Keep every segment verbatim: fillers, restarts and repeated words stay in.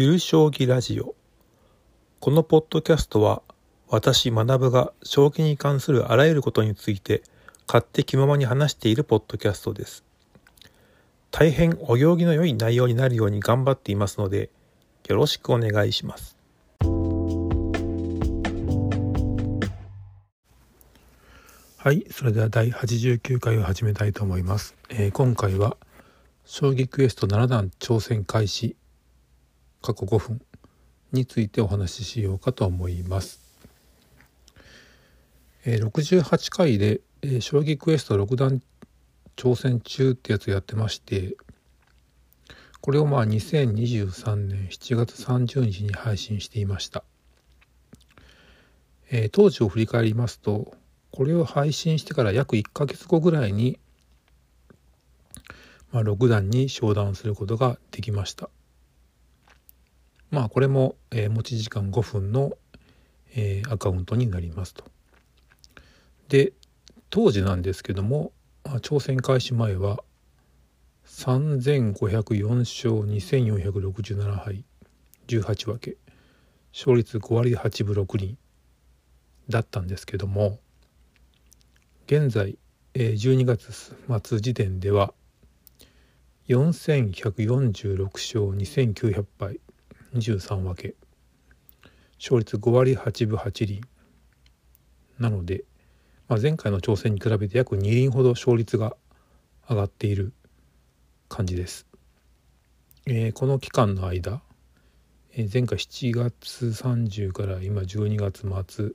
ゆる将棋ラジオ。このポッドキャストは私学が将棋に関するあらゆることについて勝手気ままに話しているポッドキャストです。大変お行儀の良い内容になるように頑張っていますのでよろしくお願いします。はい、それではだいはちじゅうきゅうかいを始めたいと思います。えー、今回は将棋クエストなな段挑戦開始過去ごふんについてお話ししようかと思います。ろくじゅうはちかいで将棋クエストろく段挑戦中ってやつをやってまして、これをまあにせんにじゅうさんねんしちがつさんじゅうにちに配信していました。当時を振り返りますと、これを配信してから約いっかげつごぐらいにまあろく段に昇段することができました。まあこれも、えー、持ち時間ごふんの、えー、アカウントになりますと。で、当時なんですけども、まあ、挑戦開始前はさんぜんごひゃくよんしょうにせんよんひゃくろくじゅうななはいじゅうはちわけ、勝率ごわりはちぶろくりんだったんですけども、現在、えー、じゅうにがつすえ時点ではよんせんひゃくよんじゅうろくしょうにせんきゅうひゃくぱいにじゅうさんわけ、勝率ごわりはちぶはちりんなので、まあ、前回の挑戦に比べて約にりんほど勝率が上がっている感じです。えー、この期間の間、えー、前回しちがつさんじゅうから今じゅうにがつすえ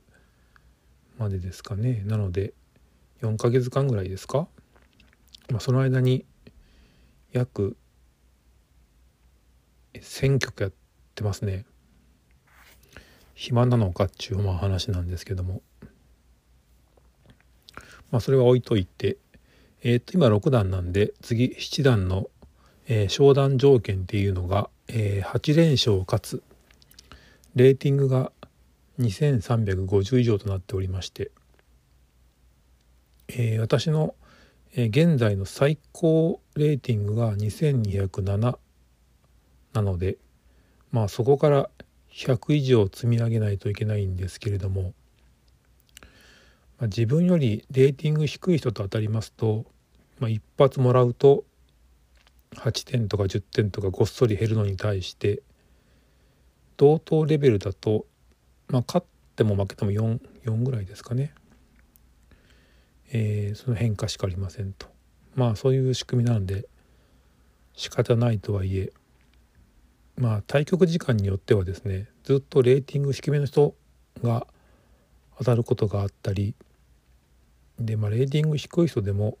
までですかね。なのでよんかげつかんぐらいですか、まあ、その間に約せんきょくやってってますね。暇なのかっていうまあ話なんですけども、まあそれは置いといて、えっと今ろく段なんで、次なな段のえ昇段条件っていうのがえはちれんしょうかつレーティングがにせんさんびゃくごじゅう以上となっておりまして、え私の現在の最高レーティングがにせんにひゃくなななので、まあそこからひゃくいじょう積み上げないといけないんですけれども、まあ、自分よりレーティング低い人と当たりますと、まあ、一発もらうとはってんとかじゅってんとかごっそり減るのに対して、同等レベルだと、まあ、勝っても負けても よん、よんぐらいですかね、えー、その変化しかありませんと。まあそういう仕組みなので仕方ないとはいえ、まあ対局時間によってはですね、ずっとレーティング低めの人が当たることがあったりで、まあレーティング低い人でも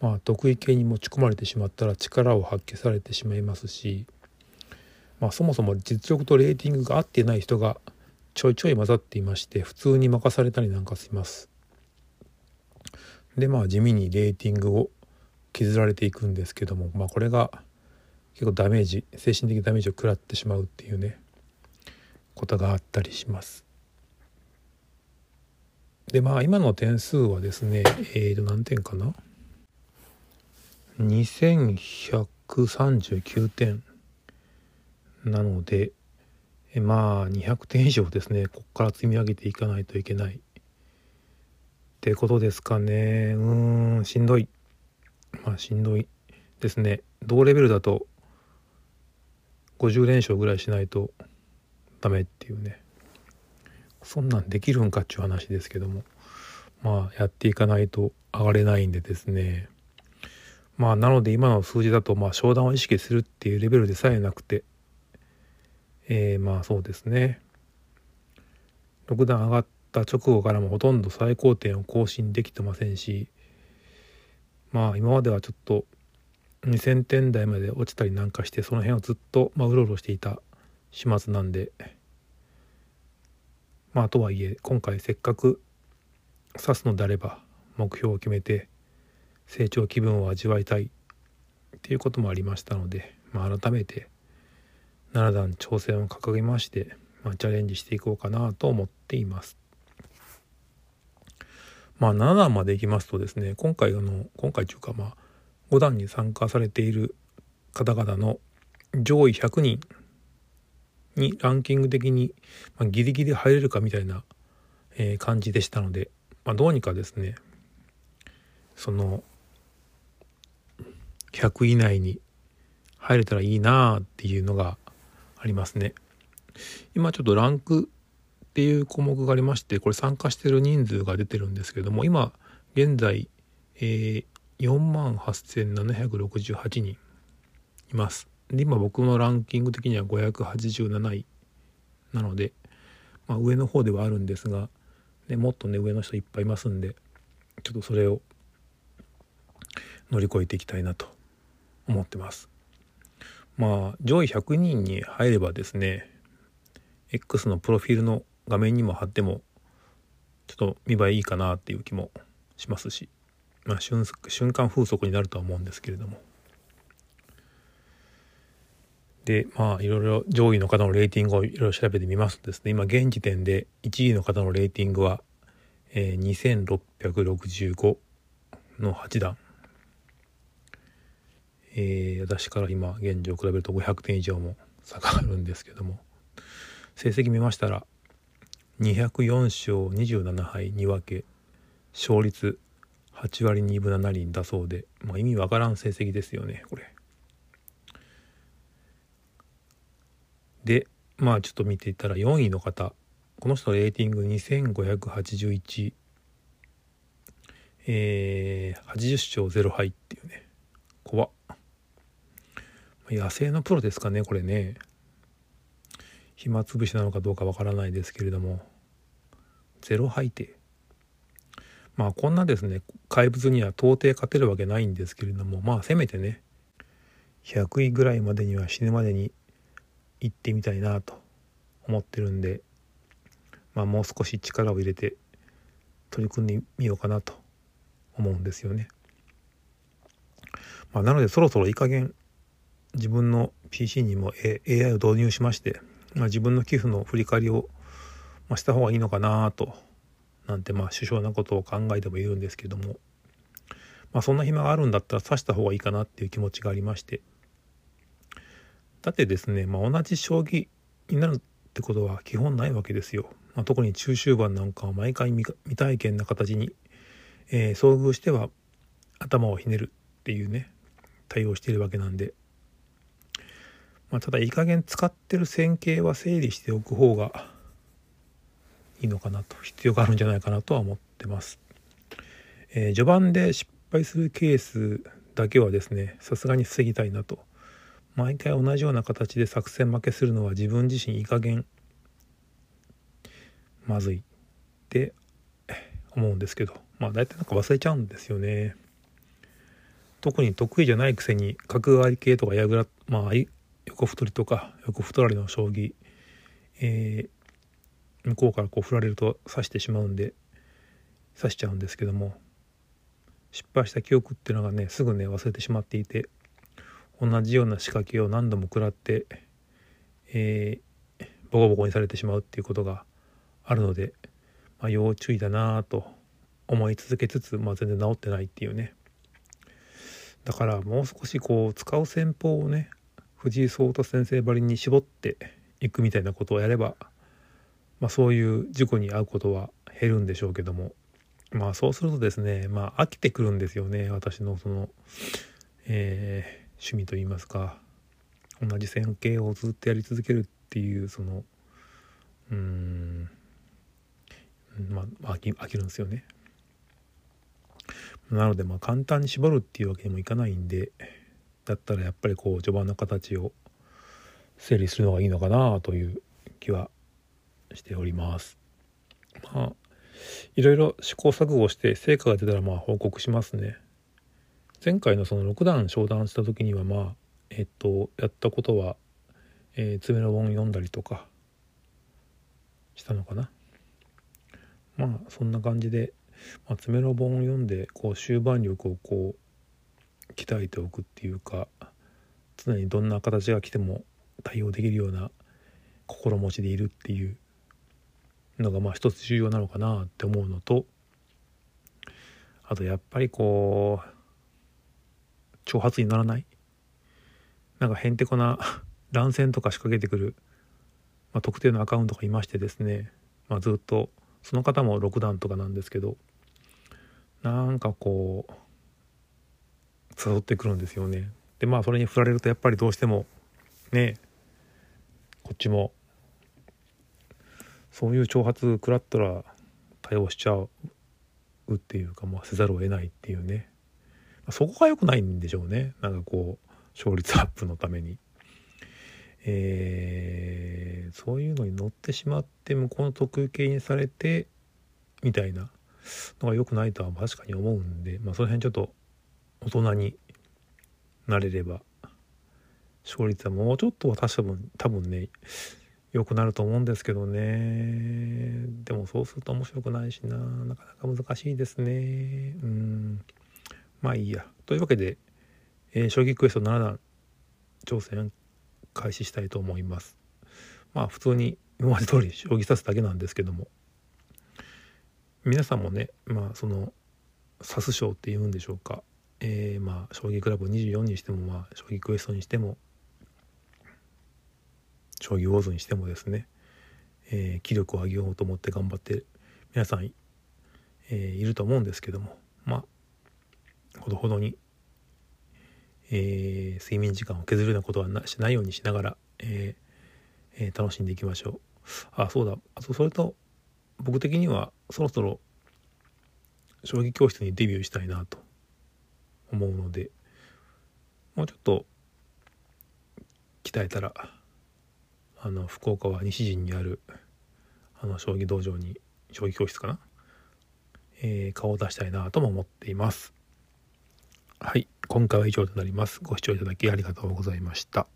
まあ得意系に持ち込まれてしまったら力を発揮されてしまいますし、まあそもそも実力とレーティングが合っていない人がちょいちょい混ざっていまして、普通に任されたりなんかします。でまあ地味にレーティングを削られていくんですけども、まあこれが結構ダメージ、精神的ダメージを食らってしまうっていうねことがあったりします。でまあ今の点数はですね、えーと何点かな、にせんひゃくさんじゅうきゅうてんなので、えまあにひゃくてん以上ですね、ここから積み上げていかないといけないってことですかね。うーん、しんどい、まあしんどいですね。同レベルだとごじゅうれんしょうぐらいしないとダメっていうね、そんなんできるんかっていう話ですけども、まあやっていかないと上がれないんでですね、まあなので今の数字だとまあ昇段を意識するっていうレベルでさえなくて、えー、まあそうですね、ろく段上がった直後からもほとんど最高点を更新できてませんし、まあ今まではちょっとにせんてんだいまで落ちたりなんかして、その辺をずっとまあうろうろしていた始末なんで、まあとはいえ今回せっかく指すのであれば目標を決めて成長気分を味わいたいっていうこともありましたので、まあ、改めてなな段挑戦を掲げまして、まあ、チャレンジしていこうかなと思っています。まあなな段までいきますとですね、今回あの今回というかまあご段に参加されている方々の上位ひゃくにんにランキング的に、まあ、ギリギリ入れるかみたいな、えー、感じでしたので、まあ、どうにかですねそのひゃく以内に入れたらいいなっていうのがありますね。今ちょっとランクっていう項目がありまして、これ参加している人数が出てるんですけども、今現在、えー、よんまんはっせんななひゃくろくじゅうはちにんいます。で今僕のランキング的にはごひゃくはちじゅうなないなので、まあ、上の方ではあるんですが、ね、もっとね上の人いっぱいいますんで、ちょっとそれを乗り越えていきたいなと思ってます。まあ上位ひゃくにんに入ればですね、 X のプロフィールの画面にも貼ってもちょっと見栄えいいかなっていう気もしますし、まあ、瞬, 瞬間風速になるとは思うんですけれども、でまあいろいろ上位の方のレーティングをいろいろ調べてみますとですね、今現時点でいちいの方のレーティングは、えー、にせんろっぴゃくろくじゅうごのはちだん、えー、私から今現状比べるとごひゃくてん以上も差があるんですけども、成績見ましたらにひゃくよんしょうにじゅうななはいにぶんけ勝率はちわりにぶななりんだそうで、まあ、意味わからん成績ですよねこれで。まあちょっと見ていたらよんいの方、この人のレーティングにせんごひゃくはちじゅういち、えー、はちじゅっしょうぜろはいっていうね、怖っ、野生のプロですかねこれね。暇つぶしなのかどうかわからないですけれども、ゼロ敗ってまあこんなですね怪物には到底勝てるわけないんですけれども、まあせめてねひゃくいぐらいまでには死ぬまでに行ってみたいなと思ってるんで、まあもう少し力を入れて取り組んでみようかなと思うんですよね。まあ、なのでそろそろいい加減自分の ピーシー にも エーアイ を導入しまして、まあ、自分の寄付の振り返りをした方がいいのかなとなんてまあ殊勝なことを考えてもいるんですけども、まあ、そんな暇があるんだったら刺した方がいいかなっていう気持ちがありまして、だってですね、まあ、同じ将棋になるってことは基本ないわけですよ、まあ、特に中終盤なんかは毎回未体験な形に、えー、遭遇しては頭をひねるっていうね対応しているわけなんで、まあ、ただいい加減使ってる線形は整理しておく方がいいのかなと、必要があるんじゃないかなとは思ってます。えー、序盤で失敗するケースだけはですねさすがに防ぎたいなと。毎回同じような形で作戦負けするのは自分自身いい加減まずいって思うんですけど、まあ大体なんか忘れちゃうんですよね。特に得意じゃないくせに角換わり系とか矢倉、まあ横太りとか横太られの将棋、えー、向こうからこう振られると指してしまうんで指しちゃうんですけども、失敗した記憶っていうのがねすぐね忘れてしまっていて、同じような仕掛けを何度も食らって、えー、ボコボコにされてしまうっていうことがあるので、まあ、要注意だなと思い続けつつ、まあ、全然治ってないっていうね。だからもう少しこう使う戦法をね藤井聡太先生ばりに絞っていくみたいなことをやれば、まあ、そういう事故に遭うことは減るんでしょうけども、まあそうするとですね、まあ飽きてくるんですよね私のその、えー、趣味といいますか、同じ線形をずっとやり続けるっていうそのうーんまあ飽き、飽きるんですよね。なのでまあ簡単に絞るっていうわけにもいかないんで、だったらやっぱりこう序盤の形を整理するのがいいのかなという気はしております。まあいろいろ試行錯誤して成果が出たらまあ報告しますね。前回のそのろくだん昇段した時にはまあえっとやったことは、えー、詰めの本読んだりとかしたのかな。まあそんな感じで、まあ、詰めの本を読んでこう終盤力をこう鍛えておくっていうか、常にどんな形が来ても対応できるような心持ちでいるっていうのがまあ一つ重要なのかなって思うのと、あとやっぱりこう挑発にならない、なんかへんてこな乱戦とか仕掛けてくるまあ、特定のアカウントがいましてですね、まあ、ずっとその方もろく段とかなんですけど、なんかこう誘ってくるんですよね。でまあそれに振られるとやっぱりどうしてもね、こっちもそういう挑発食らったら対応しちゃうっていうか、まあ、せざるを得ないっていうね、まあ、そこが良くないんでしょうね。なんかこう勝率アップのために、えー、そういうのに乗ってしまって向こうの得意形にされてみたいなのが良くないとは確かに思うんで、まあ、その辺ちょっと大人になれれば勝率はもうちょっとは多分多分ね良くなると思うんですけどね。でもそうすると面白くないしな、なかなか難しいですね。うん、まあいいや。というわけで、えー、将棋クエストなな段挑戦開始したいと思います。まあ普通に今まで通り将棋指すだけなんですけども、皆さんもね、まあその指す将っていうんでしょうか、えー、まあ将棋クラブにじゅうよんにしても、まあ将棋クエストにしても将棋ウォーズにしてもですね、えー、気力を上げようと思って頑張ってる皆さん、えー、いると思うんですけども、まあほどほどに、えー、睡眠時間を削るようなことはなしないようにしながら、えーえー、楽しんでいきましょう。あ、そうだ。あとそれと僕的にはそろそろ将棋教室にデビューしたいなと思うので、もうちょっと鍛えたら。あの福岡は西陣にあるあの将棋道場に将棋教室かな、えー、顔を出したいなとも思っています。はい、今回は以上となります。ご視聴いただきありがとうございました。